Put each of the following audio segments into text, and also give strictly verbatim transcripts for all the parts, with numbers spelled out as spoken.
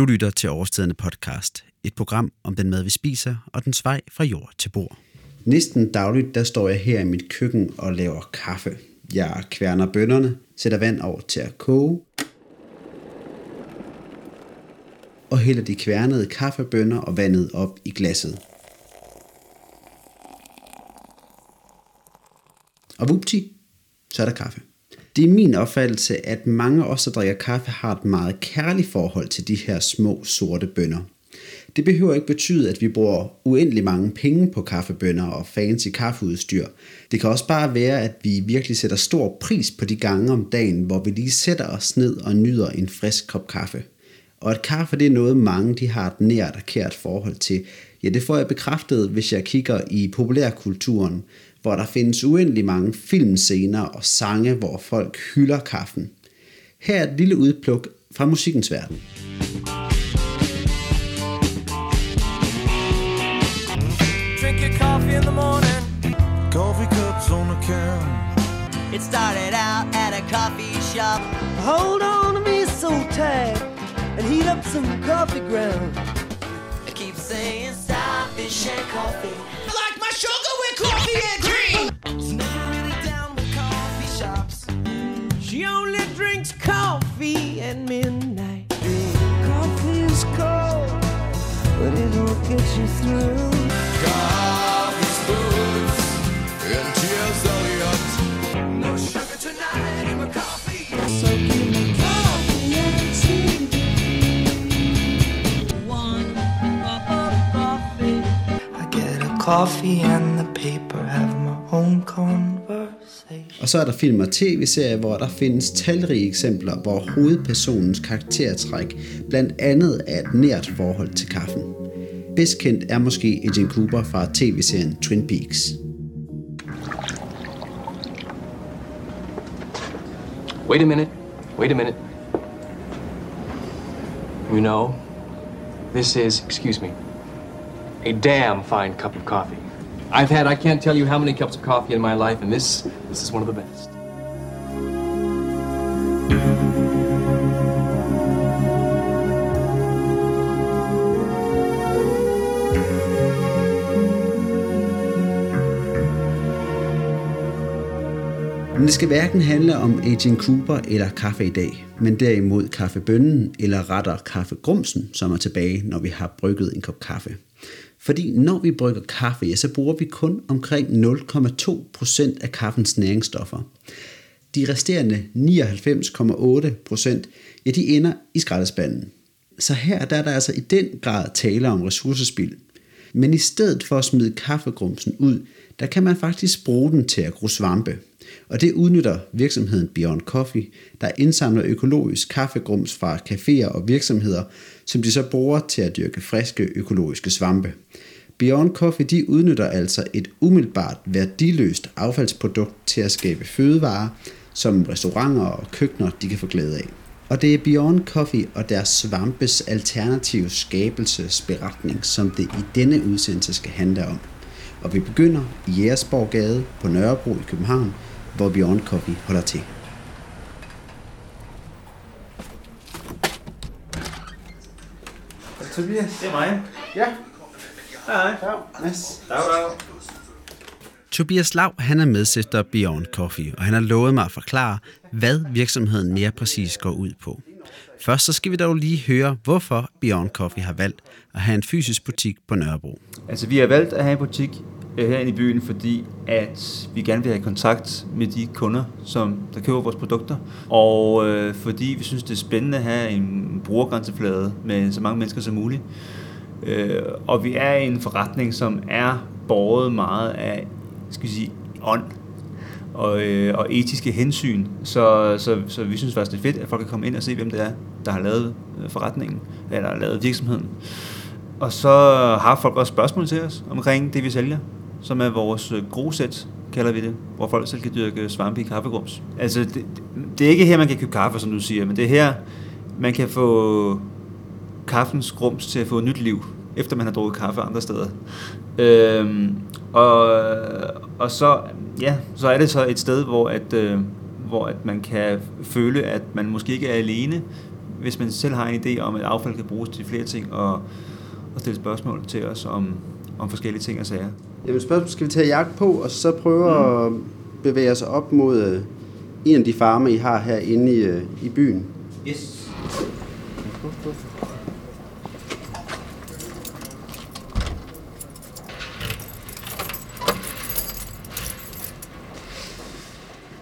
Du lytter til Overstædende Podcast, et program om den mad, vi spiser, og dens vej fra jord til bord. Næsten dagligt, der står jeg her i mit køkken og laver kaffe. Jeg kværner bønnerne, sætter vand over til at koge, og hælder de kværnede kaffebønner og vandet op i glasset. Og vupti, så er der kaffe. Det er min opfattelse, at mange af os, der drikker kaffe, har et meget kærligt forhold til de her små sorte bønner. Det behøver ikke betyde, at vi bruger uendelig mange penge på kaffebønner og fancy kaffeudstyr. Det kan også bare være, at vi virkelig sætter stor pris på de gange om dagen, hvor vi lige sætter os ned og nyder en frisk kop kaffe. Og at kaffe, det er noget, mange de har et nært og kært forhold til. Ja, det får jeg bekræftet, hvis jeg kigger i populærkulturen, hvor der findes uendelig mange filmscener og sange, hvor folk hylder kaffen. Her er et lille udpluk fra musikkens verden. Drink your coffee in the morning. Coffee cups on the counter. It started out at a coffee shop. Hold on to me so tight and heat up some coffee ground. I keep saying stop fish and coffee. I like my sugar with coffee and cream. It's never really down with coffee shops. She only drinks coffee at midnight. Coffee is cold, but it'll get you through. Coffee spoons and tears of yachts. No sugar tonight in my coffee. So give me coffee and tea. Coffee and the paper have my own conversation. Og så er der film og tv-serier, hvor der findes talrige eksempler, hvor hovedpersonens karaktertræk blandt andet er et nært forhold til kaffen. Bedst kendt er måske Agent Cooper fra tv-serien Twin Peaks. Wait a minute. Wait a minute. You know, this is, excuse me, a damn fine cup of coffee. I've had, I can't tell you how many cups of coffee in my life, and this, this is one of the best. Men det skal hverken handle om Agent Cooper eller kaffe i dag, men derimod kaffebønnen, eller retter kaffegrumsen, som er tilbage, når vi har brygget en kop kaffe. Fordi når vi brygger kaffe, ja, så bruger vi kun omkring nul komma to procent af kaffens næringsstoffer. De resterende nioghalvfems komma otte procent, ja, de ender i skraldespanden. Så her der er der altså i den grad tale om ressourcespild. Men i stedet for at smide kaffegrumsen ud, der kan man faktisk bruge den til at gro svampe. Og det udnytter virksomheden Beyond Coffee, der indsamler økologisk kaffegrums fra caféer og virksomheder, som de så bruger til at dyrke friske økologiske svampe. Beyond Coffee, de udnytter altså et umiddelbart værdiløst affaldsprodukt til at skabe fødevarer, som restauranter og køkkener de kan få glæde af. Og det er Beyond Coffee og deres svampes alternative skabelsesberetning, som det i denne udsendelse skal handle om. Og vi begynder i Jægersborg Gade på Nørrebro i København, hvor Bjørn Coffee holder til. Tobias. Det er mig. Ja. Hej. Nice. Dag, dag. Tobias Lav, han er medstifter Beyond Coffee, og han har lovet mig at forklare, hvad virksomheden mere præcis går ud på. Først så skal vi dog lige høre, hvorfor Beyond Coffee har valgt at have en fysisk butik på Nørrebro. Altså vi har valgt at have en butik herinde i byen, fordi at vi gerne vil have kontakt med de kunder, som der køber vores produkter. Og øh, fordi vi synes, det er spændende at have en brugergrænseflade med så mange mennesker som muligt. Øh, og vi er i en forretning, som er båret meget af, skal vi sige, ånd og, øh, og etiske hensyn. Så, så, så vi synes faktisk, det er fedt, at folk kan komme ind og se, hvem det er, der har lavet forretningen, eller har lavet virksomheden. Og så har folk også spørgsmål til os omkring det, vi sælger, som er vores grosæt, kalder vi det, hvor folk selv kan dyrke svampe i kaffegrums. Altså, det, det er ikke her, man kan købe kaffe, som du siger, men det er her, man kan få kaffens grums til at få et nyt liv, efter man har drukket kaffe andre steder. Øhm, og, og så, ja, så er det så et sted, hvor, at, øh, hvor at man kan føle, at man måske ikke er alene, hvis man selv har en idé om, at affald kan bruges til flere ting, og, og stille spørgsmål til os om, om forskellige ting og sager. Jamen spørgsmålet skal vi tage jagt på, og så prøve mm. at bevæge os op mod en af de farme, I har herinde i, i byen. Yes.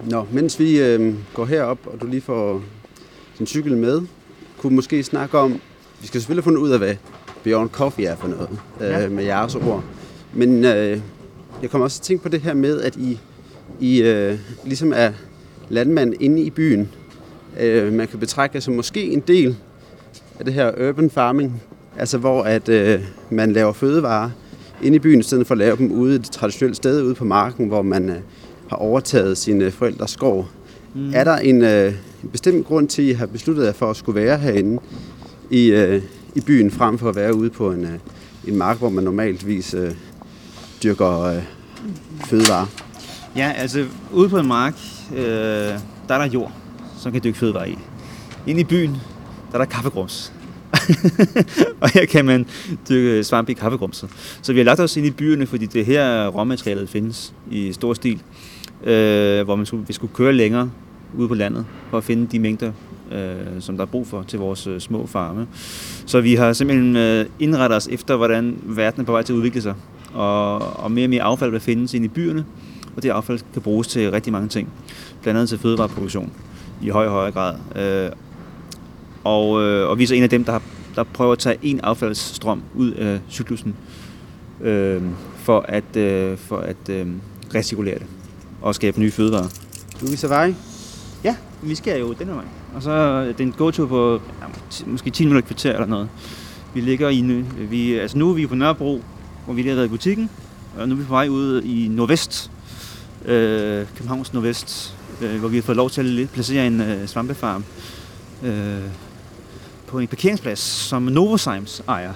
Nå, mens vi øh, går herop, og du lige får din cykel med, kunne vi måske snakke om, vi skal selvfølgelig finde ud af, hvad Beyond Coffee er for noget, ja. øh, med jeres ord. Men øh, jeg kommer også til at tænke på det her med, at I, I øh, ligesom er landmand inde i byen. Øh, man kan betragte det som måske en del af det her urban farming, altså hvor at øh, man laver fødevarer inde i byen, i stedet for at lave dem ude et traditionelt sted ude på marken, hvor man øh, har overtaget sine forældres skov. Mm. Er der en, øh, en bestemt grund til, at I har besluttet jer for at skulle være herinde i, øh, i byen, frem for at være ude på en, øh, en mark, hvor man normaltvis øh, dyrker øh, fødevarer? Ja, altså ude på en mark, øh, der er der jord, som kan dyrke fødevarer i. Inde i byen, der er der kaffegrums. Og her kan man dyrke svampe i kaffegrumset. Så vi har lagt os ind i byerne, fordi det her råmaterialet findes i stor stil, øh, hvor man skulle, vi skulle køre længere ude på landet for at finde de mængder, øh, som der er brug for til vores øh, små farme. Så vi har simpelthen øh, indrettet os efter, hvordan verden er på vej til at udvikle sig, og, og mere og mere affald vil findes inde i byerne, og det affald kan bruges til rigtig mange ting, blandt andet til fødevareproduktion i høj og højere grad. Øh, Og, øh, og vi er så en af dem, der, har, der prøver at tage en affaldsstrøm ud af cyklusen øh, for at, øh, for at øh, recirkulere det og skabe nye fødevarer. Du viser vej? Ja, vi skal jo den her vej. Og så det er det en gåtur på ja, t- måske ti minutter kvarter eller noget. Vi ligger i, vi, altså nu er vi på Nørrebro, hvor vi lige har været i butikken, og nu er vi på vej ude i nordvest, øh, Københavns nordvest, øh, hvor vi har fået lov til at placere en øh, svampefarm. Øh, på en parkeringsplads, som Novozymes ejer.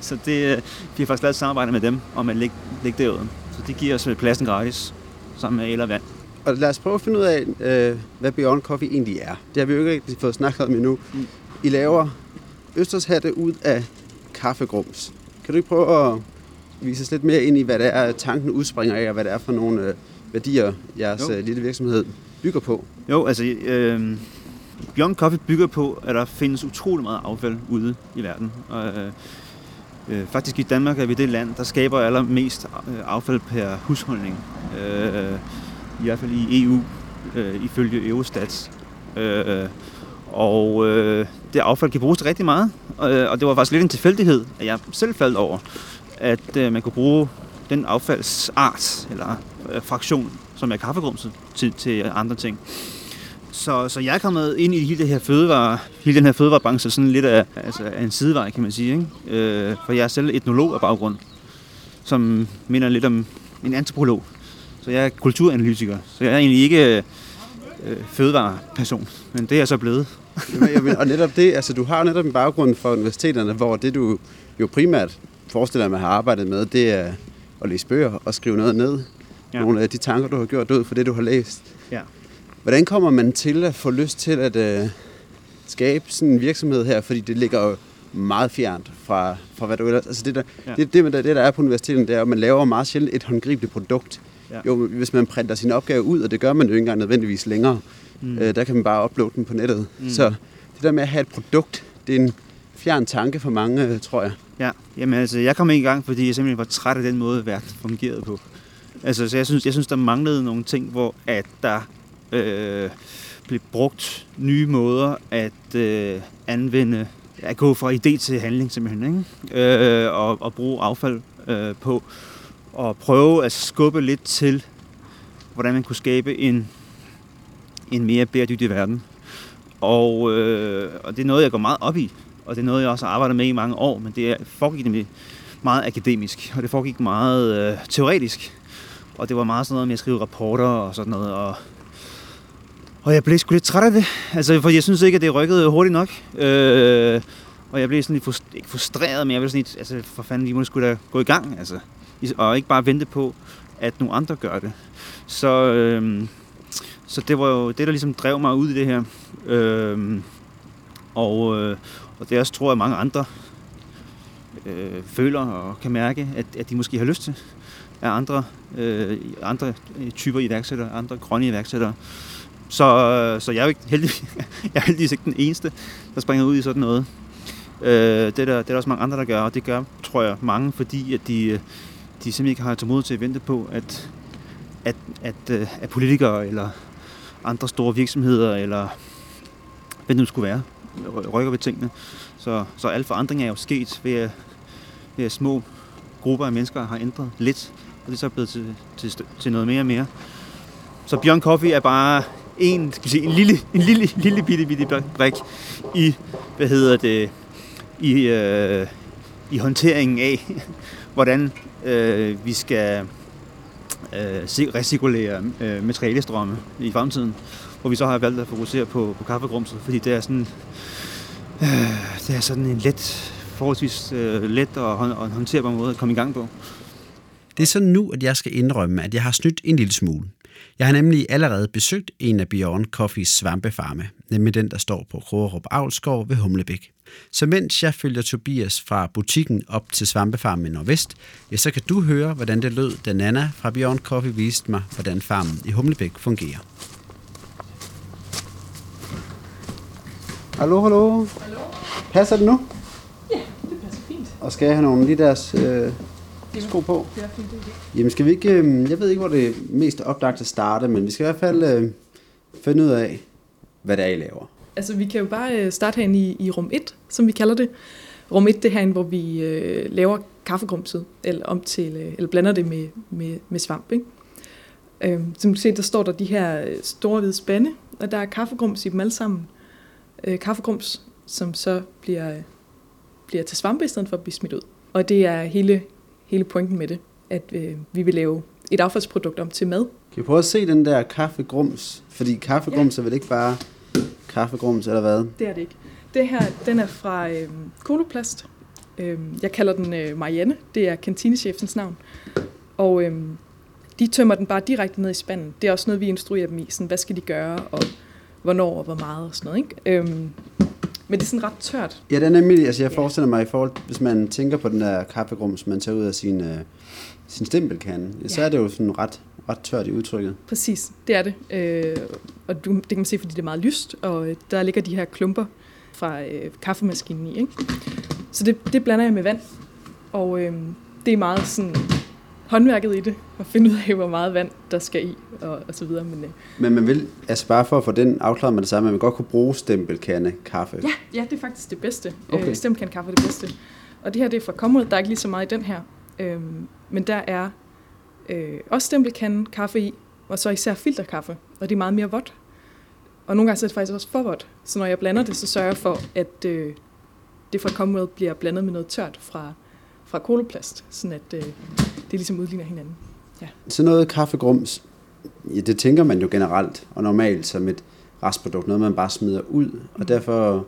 Så det, vi har faktisk lavet samarbejde med dem om at lægge, lægge derude. Så det giver os pladsen gratis, sammen med el og vand. Og lad os prøve at finde ud af, øh, hvad Beyond Coffee egentlig er. Det har vi jo ikke rigtig fået snakket om endnu. Mm. I laver østershatte ud af kaffegrums. Kan du ikke prøve at vise os lidt mere ind i, hvad det er, tanken udspringer af, og hvad det er for nogle øh, værdier, jeres jo. lille virksomhed bygger på? Jo, altså... Øh, Beyond Coffee bygger på, at der findes utrolig meget affald ude i verden. Og, øh, faktisk i Danmark er vi det land, der skaber allermest affald per husholdning. Øh, I hvert fald i E U, øh, ifølge Eurostats. Øh, og øh, det affald kan bruges rigtig meget. Og, og det var faktisk lidt en tilfældighed, at jeg selv faldt over, at øh, man kunne bruge den affaldsart, eller øh, fraktion, som er kaffegrumset, til, til andre ting. Så, så jeg er kommet ind i hele, det her fødevare, hele den her fødevarebranche sådan lidt af, altså af en sidevej, kan man sige. Ikke? Øh, for jeg er selv etnolog af baggrund, som minder lidt om en antropolog. Så jeg er kulturanalytiker, så jeg er egentlig ikke øh, fødevareperson, men det er jeg så blevet. Jamen, og netop det, altså du har netop en baggrund fra universiteterne, hvor det du jo primært forestiller mig har arbejdet med, det er at læse bøger og skrive noget ned. Ja. Nogle af de tanker, du har gjort ud for det, du har læst. Ja. Hvordan kommer man til at få lyst til at øh, skabe sådan en virksomhed her? Fordi det ligger jo meget fjernt fra, fra hvad du ellers... Altså det, der, ja. det, det, det, der er på universitetet, det er, at man laver meget sjældent et håndgribeligt produkt. Ja. Jo, hvis man printer sin opgave ud, og det gør man jo ikke engang nødvendigvis længere, mm. øh, der kan man bare uploade den på nettet. Mm. Så det der med at have et produkt, det er en fjern tanke for mange, øh, tror jeg. Ja, jamen altså, jeg kom ikke i gang, fordi jeg simpelthen var træt af den måde, verden fungerede på. Altså, så jeg synes, jeg synes, der manglede nogle ting, hvor at der... Øh, blev brugt nye måder at øh, anvende, at gå fra idé til handling simpelthen, ikke? Øh, og, og bruge affald øh, på, og prøve at skubbe lidt til, hvordan man kunne skabe en, en mere bæredygtig verden. Og, øh, og det er noget, jeg går meget op i, og det er noget, jeg også har arbejdet med i mange år, men det foregik meget akademisk, og det foregik meget øh, teoretisk, og det var meget sådan noget med at skrive rapporter og sådan noget, og Og jeg blev sgu lidt træt af det, altså, for jeg synes ikke, at det rykkede hurtigt nok. Øh, og jeg blev sådan lidt frust- ikke frustreret, men jeg blev sådan lidt, altså for fanden, vi må skulle da gå i gang, altså. Og ikke bare vente på, at nogle andre gør det. Så, øh, så det var jo det, der ligesom drev mig ud i det her. Øh, Og, øh, og det også tror jeg mange andre øh, føler og kan mærke, at, at de måske har lyst til af andre, øh, andre typer iværksættere, andre grønne iværksættere. Så, øh, så jeg er jo ikke heldig, jeg er heldigvis ikke den eneste, der springer ud i sådan noget. Øh, det, er der, det er der også mange andre, der gør, og det gør, tror jeg, mange, fordi at de, de simpelthen ikke har tålmodighed til at vente på, at, at, at, at, at politikere eller andre store virksomheder, eller hvad det nu skulle være, rykker ved tingene. Så, så alle forandringer er jo sket ved at, ved at små grupper af mennesker har ændret lidt, og det er så blevet til, til, til noget mere og mere. Så Beyond Coffee er bare en, skal vi sige, en lille, en lille, lille bitte, bitte brik i, hvad hedder det, i, øh, i håndteringen af, hvordan øh, vi skal øh, recirkulere øh, materialestrømme i fremtiden, hvor vi så har valgt at fokusere på, på kaffegrumset, fordi det er sådan, øh, det er sådan en let, forholdsvis øh, let og, hånd, og håndterbar måde at komme i gang på. Det er sådan nu, at jeg skal indrømme, at jeg har snydt en lille smule. Jeg har nemlig allerede besøgt en af Bjørn Coffees svampefarme, nemlig den, der står på Krogerup Avlsgaard ved Humlebæk. Så mens jeg følger Tobias fra butikken op til svampefarmen i Nordvest, ja, så kan du høre, hvordan det lød, da Nana fra Bjørn Coffee viste mig, hvordan farmen i Humlebæk fungerer. Hallo, hallo. Hallo. Passer det nu? Ja, det passer fint. Og skal jeg have nogle lige deres... Øh sko på. Jamen skal vi ikke, jeg ved ikke, hvor det mest oplagte starter, men vi skal i hvert fald øh, finde ud af, hvad det er, I laver. Altså vi kan jo bare starte herinde i, i rum et, som vi kalder det. Rum et, det er herinde, hvor vi øh, laver kaffegrumset, eller, om til, øh, eller blander det med, med, med svamp. Ikke? Øh, som du ser, der står der de her store hvide spande, og der er kaffegrums i dem alle sammen. Øh, kaffegrums, som så bliver, bliver til svampe, i stedet for at blive smidt ud. Og det er hele... Hele pointen med det, at øh, vi vil lave et affaldsprodukt om til mad. Kan I prøve at se den der kaffegrums? Fordi kaffegrums ja. Er vel ikke bare kaffegrums eller hvad? Det er det ikke. Det her, den er fra øh, Coloplast. Øh, jeg kalder den øh, Marianne. Det er kantinechefens navn. Og øh, de tømmer den bare direkte ned i spanden. Det er også noget, vi instruerer dem i. Sådan, hvad skal de gøre, og hvornår, og hvor meget, og sådan noget, ikke? Øh, Men det er sådan ret tørt. Ja, det er nemlig, altså jeg forestiller mig i forhold, hvis man tænker på den der kaffegrums, man tager ud af sin, øh, sin stempelkande, ja. Så er det jo sådan ret, ret tørt i udtrykket. Præcis, det er det. Øh, og du, det kan man se, fordi det er meget lyst, og der ligger de her klumper fra øh, kaffemaskinen i, ikke? Så det, det blander jeg med vand, og øh, det er meget sådan håndværket i det, at finde ud af, hvor meget vand der skal i, og, og så videre. Men, øh. Men man vil, altså bare for at få den afklaret med det samme, at man godt kunne bruge stempelkande kaffe. Ja, ja, det er faktisk det bedste. Okay. Øh, stempelkande kaffe er det bedste. Og det her, det er fra Comwell. Der er ikke lige så meget i den her. Øh, men der er øh, også stempelkande kaffe i, og så især filterkaffe. Og det er meget mere vådt. Og nogle gange så er det faktisk også for vådt. Så når jeg blander det, så sørger jeg for, at øh, det fra Comwell bliver blandet med noget tørt fra, fra Coloplast. Sådan at... Øh, Det ligesom udligner hinanden. Ja. Så noget kaffegrums, ja, det tænker man jo generelt og normalt som et restprodukt, noget man bare smider ud, mm. og derfor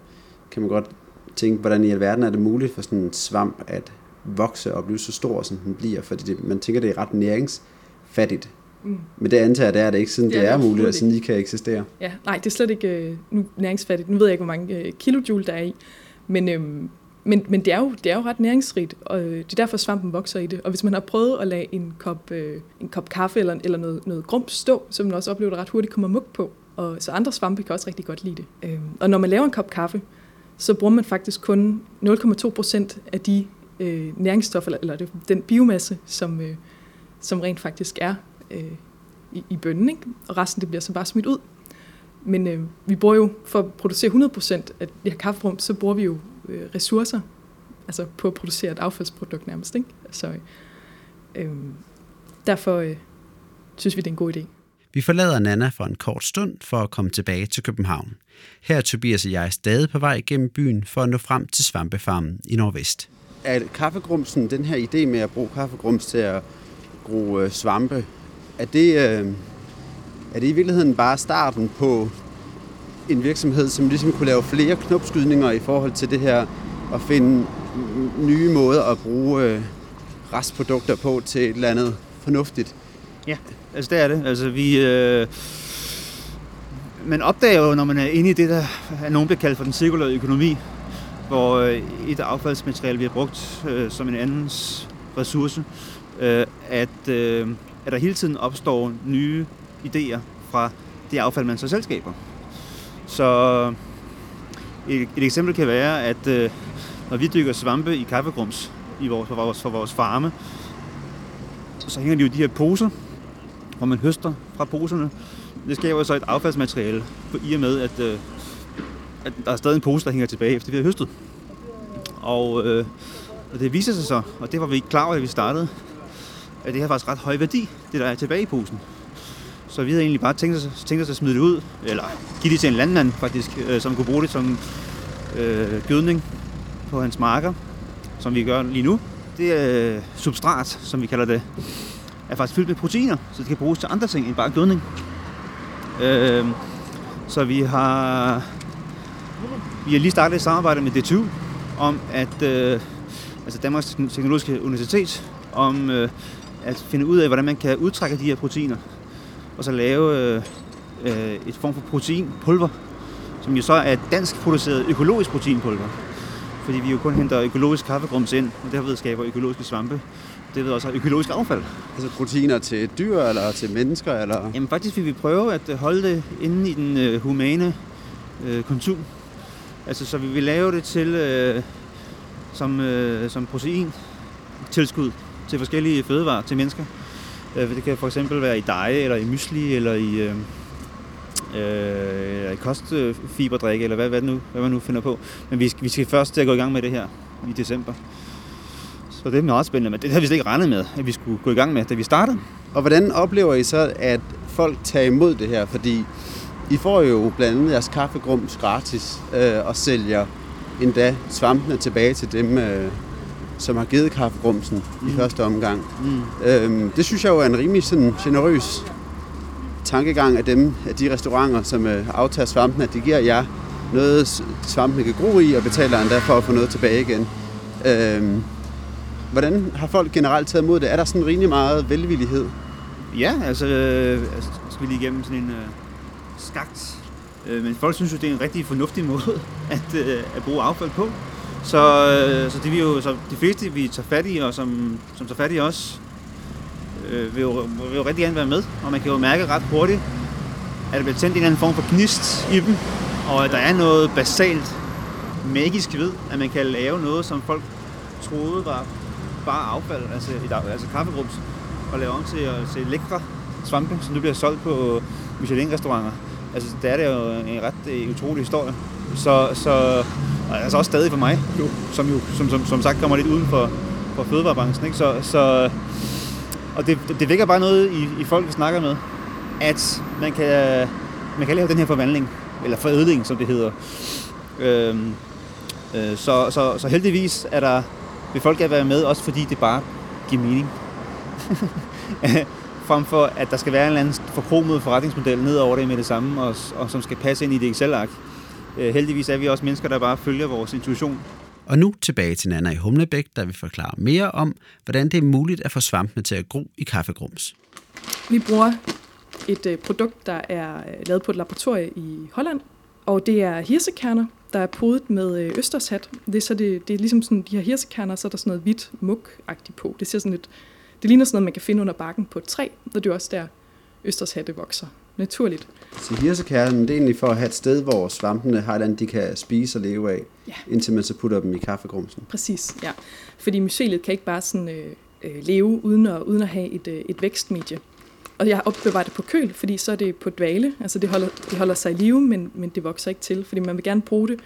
kan man godt tænke, hvordan i alverden er det muligt for sådan en svamp at vokse og blive så stor, som den bliver, fordi det, man tænker, det er ret næringsfattigt. Mm. Men det antager jeg, at det ikke, siden det er, det er muligt, at sådan I kan eksistere. Ja, nej, det er slet ikke nu næringsfattigt. Nu ved jeg ikke, hvor mange kilojoule der er i, men... Øhm Men, men det, er jo, det er jo ret næringsrigt, og det er derfor, svampen vokser i det. Og hvis man har prøvet at lade en kop, øh, en kop kaffe eller, eller noget, noget grums stå, så vil man også opleve, at ret hurtigt kommer mug på. Og så andre svampe kan også rigtig godt lide det. Øh, og når man laver en kop kaffe, så bruger man faktisk kun nul komma to procent af de øh, næringsstoffer, eller, eller den biomasse, som, øh, som rent faktisk er øh, i, i bønnen, ikke? Og resten det bliver så bare smidt ud. Men øh, vi bruger jo, for at producere hundrede procent af det her kafferum, så bruger vi jo ressourcer, altså på at producere et affaldsprodukt nærmest, ikke? Så øh, derfor øh, synes vi, det er en god idé. Vi forlader Nana for en kort stund for at komme tilbage til København. Her er Tobias og jeg stadig på vej gennem byen for at nå frem til svampefarmen i Nordvest. Er kaffegrumsen, den her idé med at bruge kaffegrums til at gro øh, svampe, er det, øh, er det i virkeligheden bare starten på en virksomhed, som ligesom kunne lave flere knopskydninger i forhold til det her og finde nye måder at bruge restprodukter på til et eller andet fornuftigt? Ja, altså det er det. Altså vi, øh, man opdager jo, når man er inde i det, der nogen bliver kaldt for den cirkulære økonomi, hvor et affaldsmateriale bliver brugt øh, som en andens ressource, øh, at, øh, at der hele tiden opstår nye idéer fra det affald, man så selv skaber. Så et, et eksempel kan være, at øh, når vi dykker svampe i kaffegrums i vores, for, vores, for vores farme, så hænger de jo de her poser, hvor man høster fra poserne. Det skaber så et affaldsmateriale, i og med, at, øh, at der er stadig en pose, der hænger tilbage, efter vi har høstet. Og, øh, og det viser sig så, og det var vi ikke klar over, da vi startede, at det har faktisk ret høj værdi, det der er tilbage i posen. Så vi havde egentlig bare tænkt os, tænkt os at smide det ud, eller give det til en landmand faktisk, øh, som kunne bruge det som øh, gødning på hans marker, som vi gør lige nu. Det øh, substrat, som vi kalder det, er faktisk fyldt med proteiner, så det kan bruges til andre ting end bare gødning. Øh, så vi har, vi har lige startet et samarbejde med D tyve om at, øh, altså Danmarks Teknologiske Universitet, om øh, at finde ud af, hvordan man kan udtrække de her proteiner, og så lave øh, øh, et form for proteinpulver, som jo så er et dansk produceret økologisk proteinpulver. Fordi vi jo kun henter økologisk kaffegrums ind, og derved skaber økologiske svampe. Det ved også økologisk affald. Altså proteiner til dyr eller til mennesker? Eller? Jamen faktisk vil vi prøve at holde det inde i den øh, humane øh, konsum. Altså så vi vil lave det til øh, som, øh, som proteintilskud til forskellige fødevarer til mennesker. Øh, det kan for eksempel være i deje, eller i mysli, eller i, øh, øh, eller i kostfiberdrikke, eller hvad, hvad, nu, hvad man nu finder på. Men vi skal, vi skal først til at gå i gang med det her i december. Så det er meget spændende, men det havde vi slet ikke regnet med, at vi skulle gå i gang med, da vi startede. Og hvordan oplever I så, at folk tager imod det her? Fordi I får jo blandt andet jeres kaffegrums gratis øh, og sælger endda svampene tilbage til dem, øh, som har givet kaffegrumsen mm. i første omgang. Mm. Øhm, det synes jeg jo er en rimelig sådan generøs tankegang af dem, af de restauranter, som øh, aftager svampene, at de giver jer noget, svampene kan gro i, og betaler endda for at få noget tilbage igen. Øhm, Hvordan har folk generelt taget imod det? Er der sådan rimelig meget velvillighed? Ja, altså, øh, altså skal vi lige igennem sådan en øh, skakt. Øh, men folk synes jo, det er en rigtig fornuftig måde at, øh, at bruge affald på. Så, øh, så, det, vi jo, så de fleste, vi tager fat i, og som, som tager fat i os, øh, vil, jo, vil jo rigtig gerne være med. Og man kan jo mærke ret hurtigt, at der bliver tændt en eller anden form for gnist i dem. Og at der er noget basalt magisk ved, at man kan lave noget, som folk troede var bare affald, altså, altså kaffegrums, og lave om til, til lækre svampe, som nu bliver solgt på Michelin-restauranter. Altså, der er det jo en ret utrolig historie. Så, så altså også stadig for mig, jo, som jo som, som, som sagt kommer lidt uden for, for fødevarebranchen, ikke? Så, så, og det, det vækker bare noget i, i folk, vi snakker med, at man kan, man kan lave den her forvandling, eller forædling, som det hedder. Øhm, øh, så, så, så heldigvis er der vil folk gerne være med, også fordi det bare giver mening. Frem for, at der skal være en eller anden forkromet forretningsmodel ned over det med det samme, og, og som skal passe ind i det Excel-ark. Heldigvis er vi også mennesker, der bare følger vores intuition. Og nu tilbage til Nanna i Humlebæk, der vil forklare mere om, hvordan det er muligt at få svampene til at gro i kaffegrums. Vi bruger et produkt, der er lavet på et laboratorie i Holland, og det er hirsekerner, der er podet med østershat. Det er, så det, det er ligesom sådan, de her hirsekerner, så er der sådan noget hvidt mug-agtigt på. Det ser sådan lidt, det ligner sådan noget, man kan finde under barken på et træ, og det er også der østershatte vokser naturligt. Så hirsekernen, det er egentlig for at have et sted, hvor svampene har et andet, de kan spise og leve af, ja, indtil man så putter dem i kaffegrumsen. Præcis, ja. Fordi myceliet kan ikke bare sådan, øh, øh, leve uden at, uden at have et, øh, et vækstmedie. Og jeg har opbevaret det på køl, fordi så er det på dvale. Altså det holder, det holder sig i live, men, men det vokser ikke til, fordi man vil gerne bruge det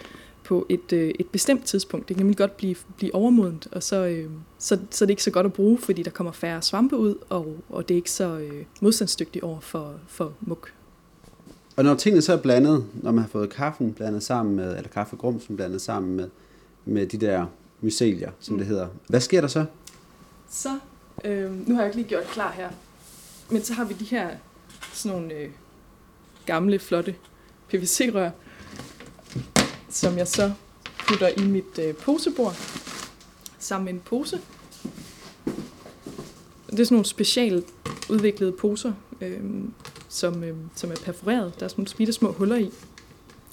på et, øh, et bestemt tidspunkt. Det kan nemlig godt blive, blive overmodent, og så, øh, så, så er det ikke så godt at bruge, fordi der kommer færre svampe ud, og, og det er ikke så øh, modstandsdygtigt over for, for mug. Og når tingene så er blandet, når man har fået kaffen blandet sammen med, eller kaffegrumsen blandet sammen med, med de der mycelier, som mm. det hedder, hvad sker der så? Så, øh, nu har jeg ikke lige gjort klar her. Men så har vi de her sådan nogle øh, gamle, flotte P V C-rør, som jeg så putter i mit øh, posebord sammen med en pose. Det er sådan nogle specialudviklede poser, øh, som, øh, som er perforeret. Der er sådan nogle bitte små huller i,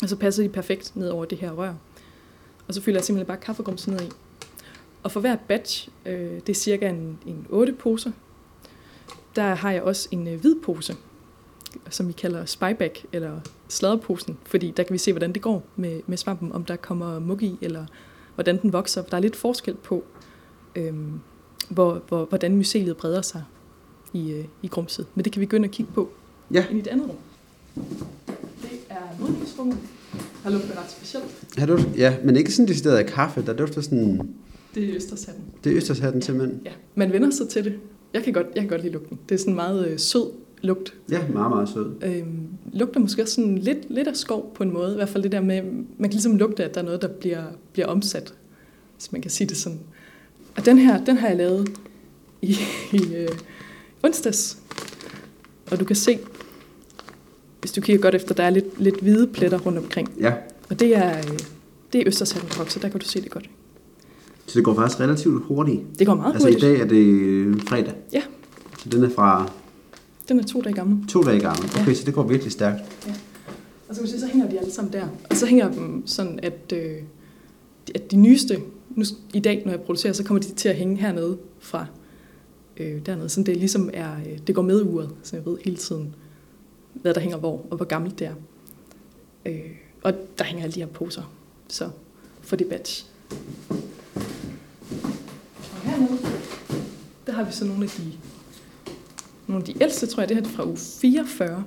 og så passer de perfekt ned over det her rør. Og så fylder jeg simpelthen bare kaffegrumset ned i. Og for hver batch, øh, det er cirka en, en otte poser, der har jeg også en øh, hvid pose, som vi kalder spyback, eller sladderposen, fordi der kan vi se, hvordan det går med, med svampen, om der kommer mug i, eller hvordan den vokser. Der er lidt forskel på, øh, hvor, hvor, hvordan myceliet breder sig i, øh, i grumset. Men det kan vi begynde at kigge på ja. ind i det andet rum. Det er modningsrummet. Har lugtet ret specielt. Har du, ja, men ikke sådan decideret af kaffe, der dufter sådan... Det er østershatten. Det er østershatten, simpelthen. Ja, man vender sig til det. Jeg kan godt, jeg kan godt lide lugten. Det er sådan en meget øh, sød lugt. Ja, meget, meget sød. Øhm, lugter måske også sådan lidt, lidt af skov på en måde. I hvert fald det der med, man kan ligesom lugte, at der er noget, der bliver, bliver omsat. Hvis man kan sige det sådan. Og den her, den har jeg lavet i, i øh, onsdags. Og du kan se, hvis du kigger godt efter, der er lidt, lidt hvide pletter rundt omkring. Ja. Og det er, øh, det er østershattenkoks, så der kan du se det godt. Så det går faktisk relativt hurtigt? Det går meget altså hurtigt. Altså i dag er det fredag? Ja. Så den er fra? Den er to dage gammel. To dage gammel, okay, ja. Så det går virkelig stærkt. Ja. Og så kan du se, så hænger de alle sammen der. Og så hænger dem sådan, at, øh, at de nyeste, nu, i dag når jeg producerer, så kommer de til at hænge hernede fra øh, dernede. Sådan det ligesom er, øh, det går med uret, så jeg ved hele tiden, hvad der hænger hvor, og hvor gammelt det er. Øh, og der hænger alle de her poser, så for det batch. Der har vi så nogle af de, nogle af de ældste, tror jeg, det her er fra uge fireogfyrre.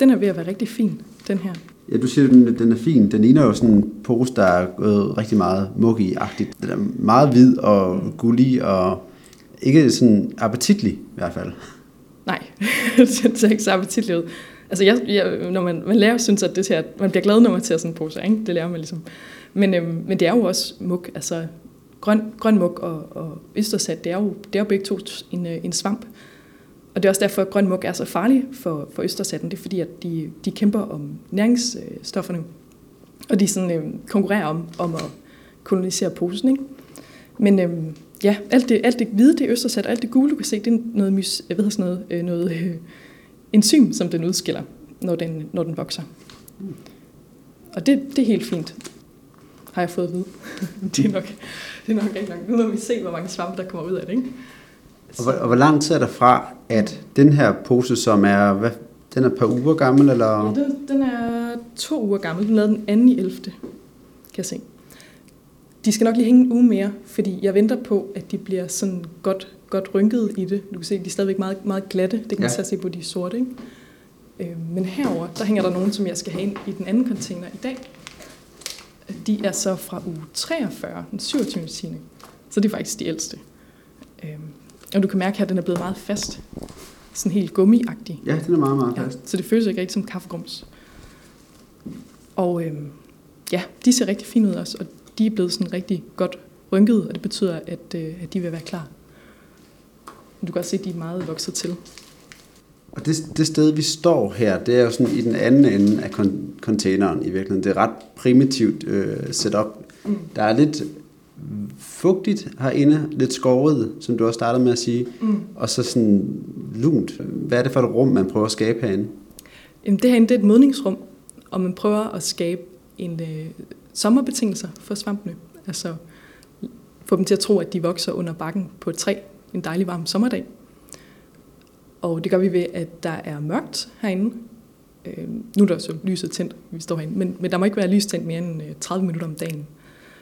Den er ved at være rigtig fin, den her. Ja, du siger, den, den er fin. Den ligner jo sådan en pose, der er gået rigtig meget muggy-agtigt. Den er meget hvid og gullig og ikke sådan appetitlig i hvert fald. Nej, det ser ikke så appetitlig ud. Altså, jeg, jeg, når man, man lærer, synes at det her, man bliver glad, når man tager sådan en pose, ikke? Det lærer man ligesom. Men, øhm, men det er jo også mug, altså... Grøn, grøn mug og, og østershat, det er jo, det er jo begge to en, en svamp. Og det er også derfor, at grøn mug er så farlig for, for østershatten. Det er fordi, at de, de kæmper om næringsstofferne. Og de sådan, øh, konkurrerer om, om at kolonisere posen. Ikke? Men øh, ja, alt det, alt det hvide, det er østershat, og alt det gule, du kan se, det er noget, mys, jeg ved, sådan noget, øh, noget øh, enzym, som den udskiller, når den, når den vokser. Og det, det er helt fint. Har jeg fået at vide. det er nok, det er nok ikke langt. Nu må vi se, hvor mange svampe, der kommer ud af det, ikke? Og hvor, og hvor lang tid er der fra, at den her pose, som er, hvad, den er et par uger gammel, eller? Ja, den, den er to uger gammel. Den lavede den anden i ellevte kan jeg se. De skal nok lige hænge en uge mere, fordi jeg venter på, at de bliver sådan godt, godt rynket i det. Du kan se, de er stadigvæk meget, meget glatte. Det kan man ja. se på de sorte, ikke? Øh, men herover der hænger der nogen, som jeg skal have ind i den anden container i dag. De er så fra uge treogfyrre, den syvogtyvende tiende. Så det er faktisk de ældste. Øhm, og du kan mærke her, at den er blevet meget fast. Sådan helt gummiagtig. Ja, den er meget, meget fast. Ja, så det føles ikke rigtig som kaffegrums. Og øhm, ja, de ser rigtig fine ud også. Og de er blevet sådan rigtig godt rynket, og det betyder, at, øh, at de vil være klar. Du kan også se, at de er meget vokset til. Og det, det sted, vi står her, det er jo sådan i den anden ende af kon- containeren i virkeligheden. Det er ret primitivt øh, setup. Mm. Der er lidt fugtigt herinde, lidt skovet, som du også startede med at sige, mm. og så sådan lunt. Hvad er det for et rum, man prøver at skabe herinde? Jamen, det herinde det er et modningsrum, og man prøver at skabe en øh, sommerbetingelser for svampene. Altså få dem til at tro, at de vokser under bakken på et træ en dejlig varm sommerdag. Og det gør vi ved, at der er mørkt herinde. Øh, nu er der så lyset tændt, vi står herinde. Men, men der må ikke være lys tændt mere end tredive minutter om dagen.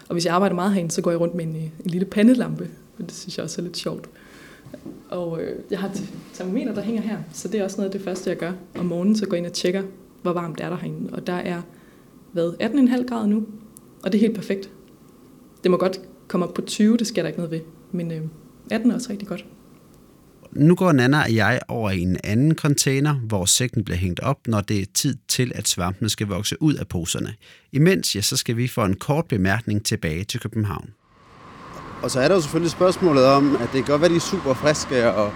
Og hvis jeg arbejder meget herinde, så går jeg rundt med en, en lille pandelampe. Det synes jeg også er lidt sjovt. Og øh, jeg har et termometer, der hænger her. Så det er også noget af det første, jeg gør om morgenen. Så går jeg ind og tjekker, hvor varmt det er der herinde. Og der er hvad, atten komma fem grader nu. Og det er helt perfekt. Det må godt komme op på tyve, det sker der ikke noget ved. Men øh, atten er også rigtig godt. Nu går Nanna og jeg over i en anden container, hvor sækken bliver hængt op, når det er tid til, at svampene skal vokse ud af poserne. Imens, ja, så skal vi få en kort bemærkning tilbage til København. Og så er der jo selvfølgelig spørgsmålet om, at det kan godt være, de er super friske og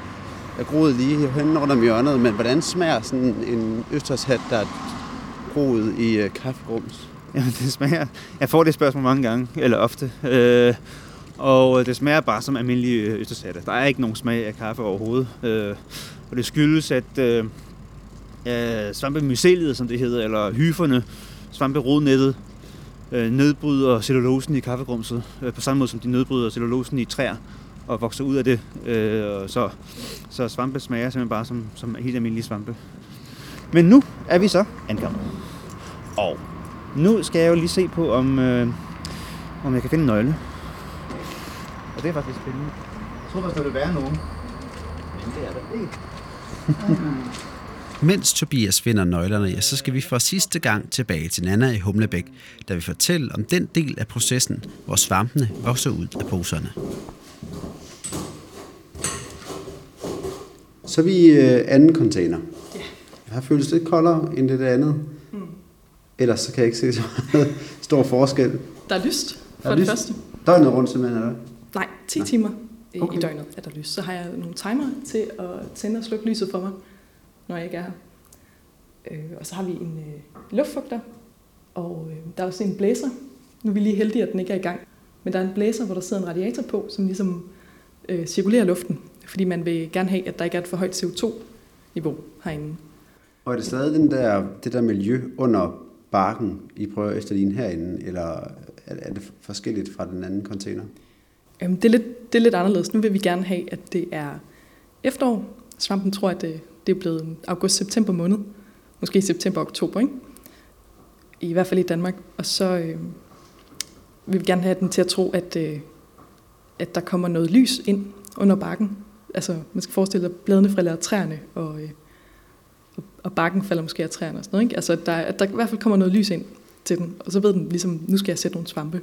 er groet lige henne rundt om hjørnet, men hvordan smager sådan en østershat, der er groet i kaffegrums? Jamen, det smager... Jeg får det spørgsmål mange gange, eller ofte. Øh... Og det smager bare som almindelige østershatter. Der er ikke nogen smag af kaffe overhovedet. Øh, og det skyldes, at øh, øh, svampemyceliet, som det hedder, eller hyferne, svamperodnettet, øh, nedbryder cellulosen i kaffegrumset, øh, på samme måde som de nedbryder cellulosen i træer og vokser ud af det. Øh, og så, så svampe smager simpelthen bare som, som helt almindelige svampe. Men nu er vi så ankommet. Og nu skal jeg jo lige se på, om, øh, om jeg kan finde en nøgle. Og det er faktisk spændende. Jeg tror faktisk, der vil være nogen. Men det er der ikke. Mens Tobias finder nøglerne, ja, så skal vi for sidste gang tilbage til Nana i Humlebæk, der vil fortælle om den del af processen, hvor svampene vokser ud af poserne. Så er vi i øh, anden container. Ja. Her føles det lidt koldere end det andet. Mm. Ellers så kan jeg ikke se så meget stor forskel. Der er lyst for er det lyst. Første. Døgnet rundt simpelthen, eller? Nej, ti Nej. timer okay. I døgnet er der lys. Så har jeg nogle timere til at tænde og slukke lyset for mig, når jeg ikke er her. Øh, og så har vi en øh, luftfugter, og øh, der er også en blæser. Nu er vi lige heldige, at den ikke er i gang. Men der er en blæser, hvor der sidder en radiator på, som ligesom øh, cirkulerer luften. Fordi man vil gerne have, at der ikke er et for højt C O to niveau herinde. Og er det stadig den der, det der miljø under barken, I prøver efter din herinde, eller er det forskelligt fra den anden container? Øhm, det, er lidt, det er lidt anderledes. Nu vil vi gerne have, at det er efterår. Svampen tror, at det, det er blevet august-september måned. Måske september-oktober, ikke? I hvert fald i Danmark. Og så øh, vil vi gerne have den til at tro, at, øh, at der kommer noget lys ind under barken. Altså, man skal forestille sig, at bladene falder af træerne, og, øh, og bakken falder måske af træerne og sådan noget, ikke? Altså, at der, at der i hvert fald kommer noget lys ind til den, og så ved den ligesom, nu skal jeg sætte nogle svampe.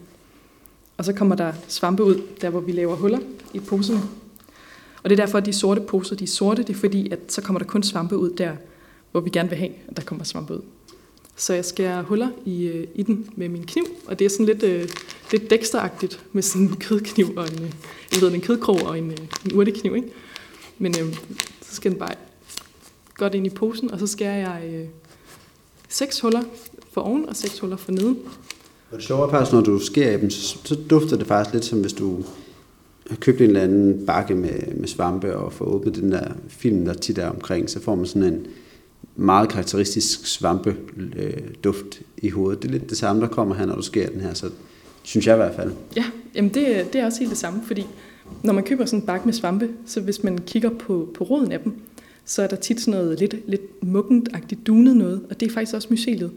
Og så kommer der svampe ud, der hvor vi laver huller i poserne. Og det er derfor, at de sorte poser, de er sorte, det er fordi, at så kommer der kun svampe ud der, hvor vi gerne vil have, at der kommer svampe ud. Så jeg skærer huller i, i den med min kniv, og det er sådan lidt, øh, lidt dexteragtigt med sådan en kødkniv og en, jeg ved, en kødkrog og en, en urtekniv, ikke? Men øh, så skal den bare godt ind i posen, og så skærer jeg øh, seks huller for oven og seks huller for neden. Og det sjove er faktisk, når du skærer i dem, så, så dufter det faktisk lidt som hvis du har købt en eller anden bakke med, med svampe og får åbnet den der film, der tit er omkring, så får man sådan en meget karakteristisk svampeduft i hovedet. Det er lidt det samme, der kommer her, når du skærer den her, så synes jeg i hvert fald. Ja, jamen det, det er også helt det samme, fordi når man køber sådan en bakke med svampe, så hvis man kigger på, på roden af dem, så er der tit sådan noget lidt, lidt muggent-agtigt dunet noget, og det er faktisk også myceliet.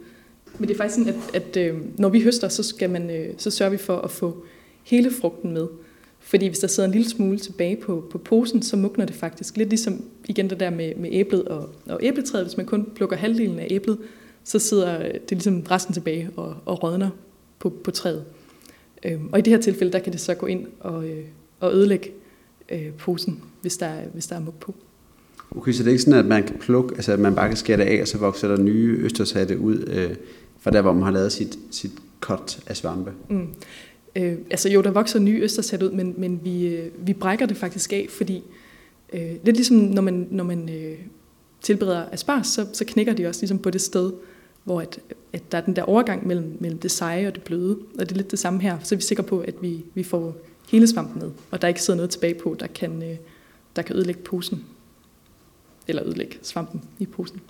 Men det er faktisk sådan, at, at når vi høster, så, skal man, så sørger vi for at få hele frugten med. Fordi hvis der sidder en lille smule tilbage på, på posen, så mugner det faktisk. Lidt ligesom igen det der med, med æblet og, og æbletræet. Hvis man kun plukker halvdelen af æblet, så sidder det ligesom resten tilbage og, og rådner på, på træet. Øhm, og i det her tilfælde, der kan det så gå ind og, øh, og ødelægge øh, posen, hvis der, hvis der er mug på. Okay, så det er ikke sådan, at man kan plukke, altså at man bare kan skære det af, og så vokser der nye østershatte ud øh, fra der, hvor man har lavet sit, sit cut af svampe? Mm. Øh, altså jo, der vokser nye østershat ud, men, men vi, øh, vi brækker det faktisk af, fordi øh, lidt ligesom når man, når man øh, tilbereder asparges, så, så knækker de også ligesom på det sted, hvor at, at der er den der overgang mellem, mellem det seje og det bløde, og det er lidt det samme her, så er vi sikre på, at vi, vi får hele svampen ned, og der ikke sidder noget tilbage på, der kan, øh, der kan ødelægge posen, eller ødelægge svampen i posen.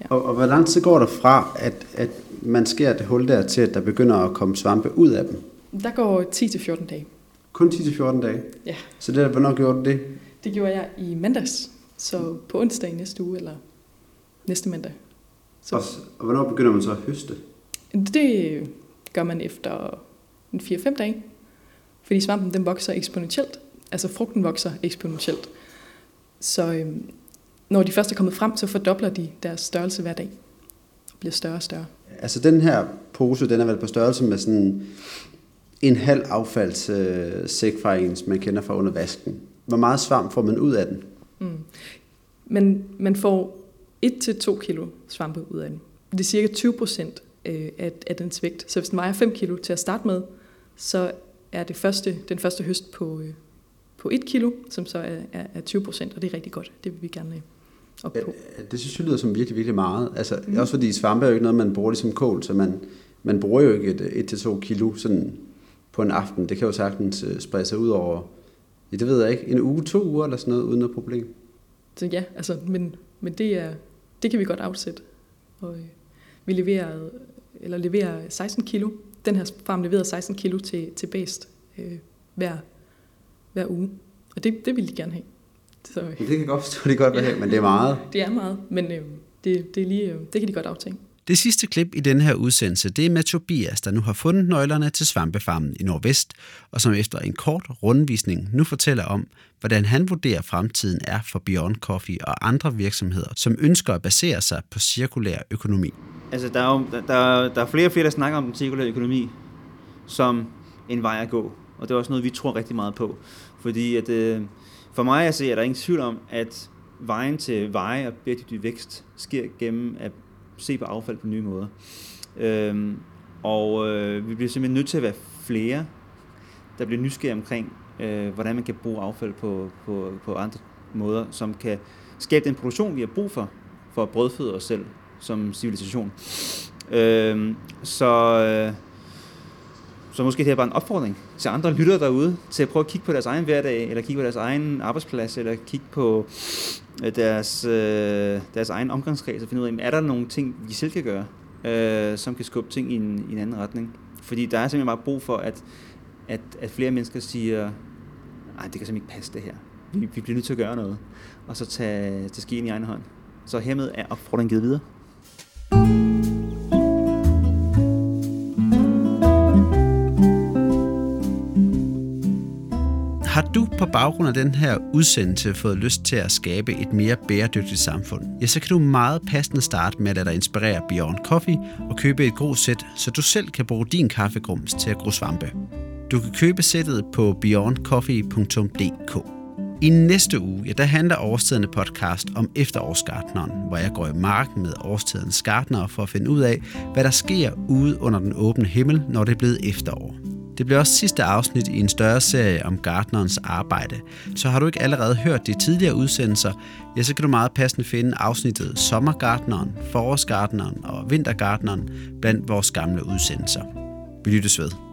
Ja. Og, og hvor langt så går der fra, at, at man skærer det hul der til, at der begynder at komme svampe ud af dem? Der går ti til fjorten dage. Kun ti til fjorten dage? Ja. Så det, hvornår gjorde du det? Det gjorde jeg i mandags, så på onsdag næste uge, eller næste mandag. Så. Og, og hvornår begynder man så at høste? Det gør man efter fire til fem dage, fordi svampen den vokser eksponentielt, altså frugten vokser eksponentielt. Så øhm, når de først er kommet frem, så fordobler de deres størrelse hver dag, og bliver større og større. Altså den her pose, den er vel på størrelse med sådan en halv affaldssæk fra en, man kender fra under vasken. Hvor meget svamp får man ud af den? Mm. Men man får et til to kilo svampe ud af den. Det er cirka tyve procent af dens vægt. Så hvis den vejer fem kilo til at starte med, så er det første, den første høst på, på et kilo, som så er, er tyve procent, og det er rigtig godt. Det vil vi gerne op på. Det synes jeg lyder som virkelig, virkelig meget. Altså, mm. Også fordi svampe er jo ikke noget, man bruger ligesom kål, så man, man bruger jo ikke et til to kilo sådan på en aften. Det kan jo sagtens sprede sig ud over, ja, det ved jeg ikke, en uge, to uger eller sådan noget, uden noget problem. Så ja, altså, men, men det, er, det kan vi godt afsætte. Og øh, vi leverede, eller leverer seksten kilo. Den her farm leverede seksten kilo til, til bæst øh, hver, hver uge. Og det, det ville de gerne have. Så, øh, det kan godt forstå, det godt vil have, men det er meget. Det er meget, men øh, det, det, er lige, øh, det kan de godt aftænke. Det sidste klip i denne her udsendelse, det er med Tobias, der nu har fundet nøglerne til svampefarmen i Nordvest, og som efter en kort rundvisning nu fortæller om, hvordan han vurderer fremtiden er for Beyond Coffee og andre virksomheder, som ønsker at basere sig på cirkulær økonomi. Altså, der er, jo, der, der er flere og flere, der snakker om den cirkulære økonomi som en vej at gå, og det er også noget, vi tror rigtig meget på. Fordi at, øh, for mig at se, er der ingen tvivl om, at vejen til veje og bæredygtig vækst sker gennem at se på affald på nye måder. Øhm, og øh, vi bliver simpelthen nødt til at være flere, der bliver nysgerrige omkring, øh, hvordan man kan bruge affald på, på, på andre måder, som kan skabe den produktion, vi har brug for, for at brødføde os selv som civilisation. Øhm, så, øh, så måske det her bare en opfordring til andre lyttere derude, til at prøve at kigge på deres egen hverdag, eller kigge på deres egen arbejdsplads, eller kigge på Deres, øh, deres egen omgangskreds og finde ud af, er der nogle ting, vi selv kan gøre, øh, som kan skubbe ting i en, i en anden retning. Fordi der er simpelthen bare brug for, at, at, at flere mennesker siger, nej, det kan simpelthen ikke passe det her. Vi, vi bliver nødt til at gøre noget. Og så tage, tage skeen i egen hånd. Så hermed er opfordringen givet videre. Har du på baggrund af den her udsendelse fået lyst til at skabe et mere bæredygtigt samfund, ja, så kan du meget passende starte med at lade dig inspirere Beyond Coffee og købe et grussæt, så du selv kan bruge din kaffegrums til at gro svampe. Du kan købe sættet på beyond coffee punktum d k. I næste uge, ja, der handler Overstædende Podcast om efterårsgartneren, hvor jeg går i marken med årstidens gartnere for at finde ud af, hvad der sker ude under den åbne himmel, når det er blevet efterår. Det bliver også sidste afsnit i en større serie om gartnerens arbejde. Så har du ikke allerede hørt de tidligere udsendelser, ja, så kan du meget passende finde afsnittet Sommergartneren, Forårsgartneren og Vintergartneren blandt vores gamle udsendelser. Vi lyttes ved.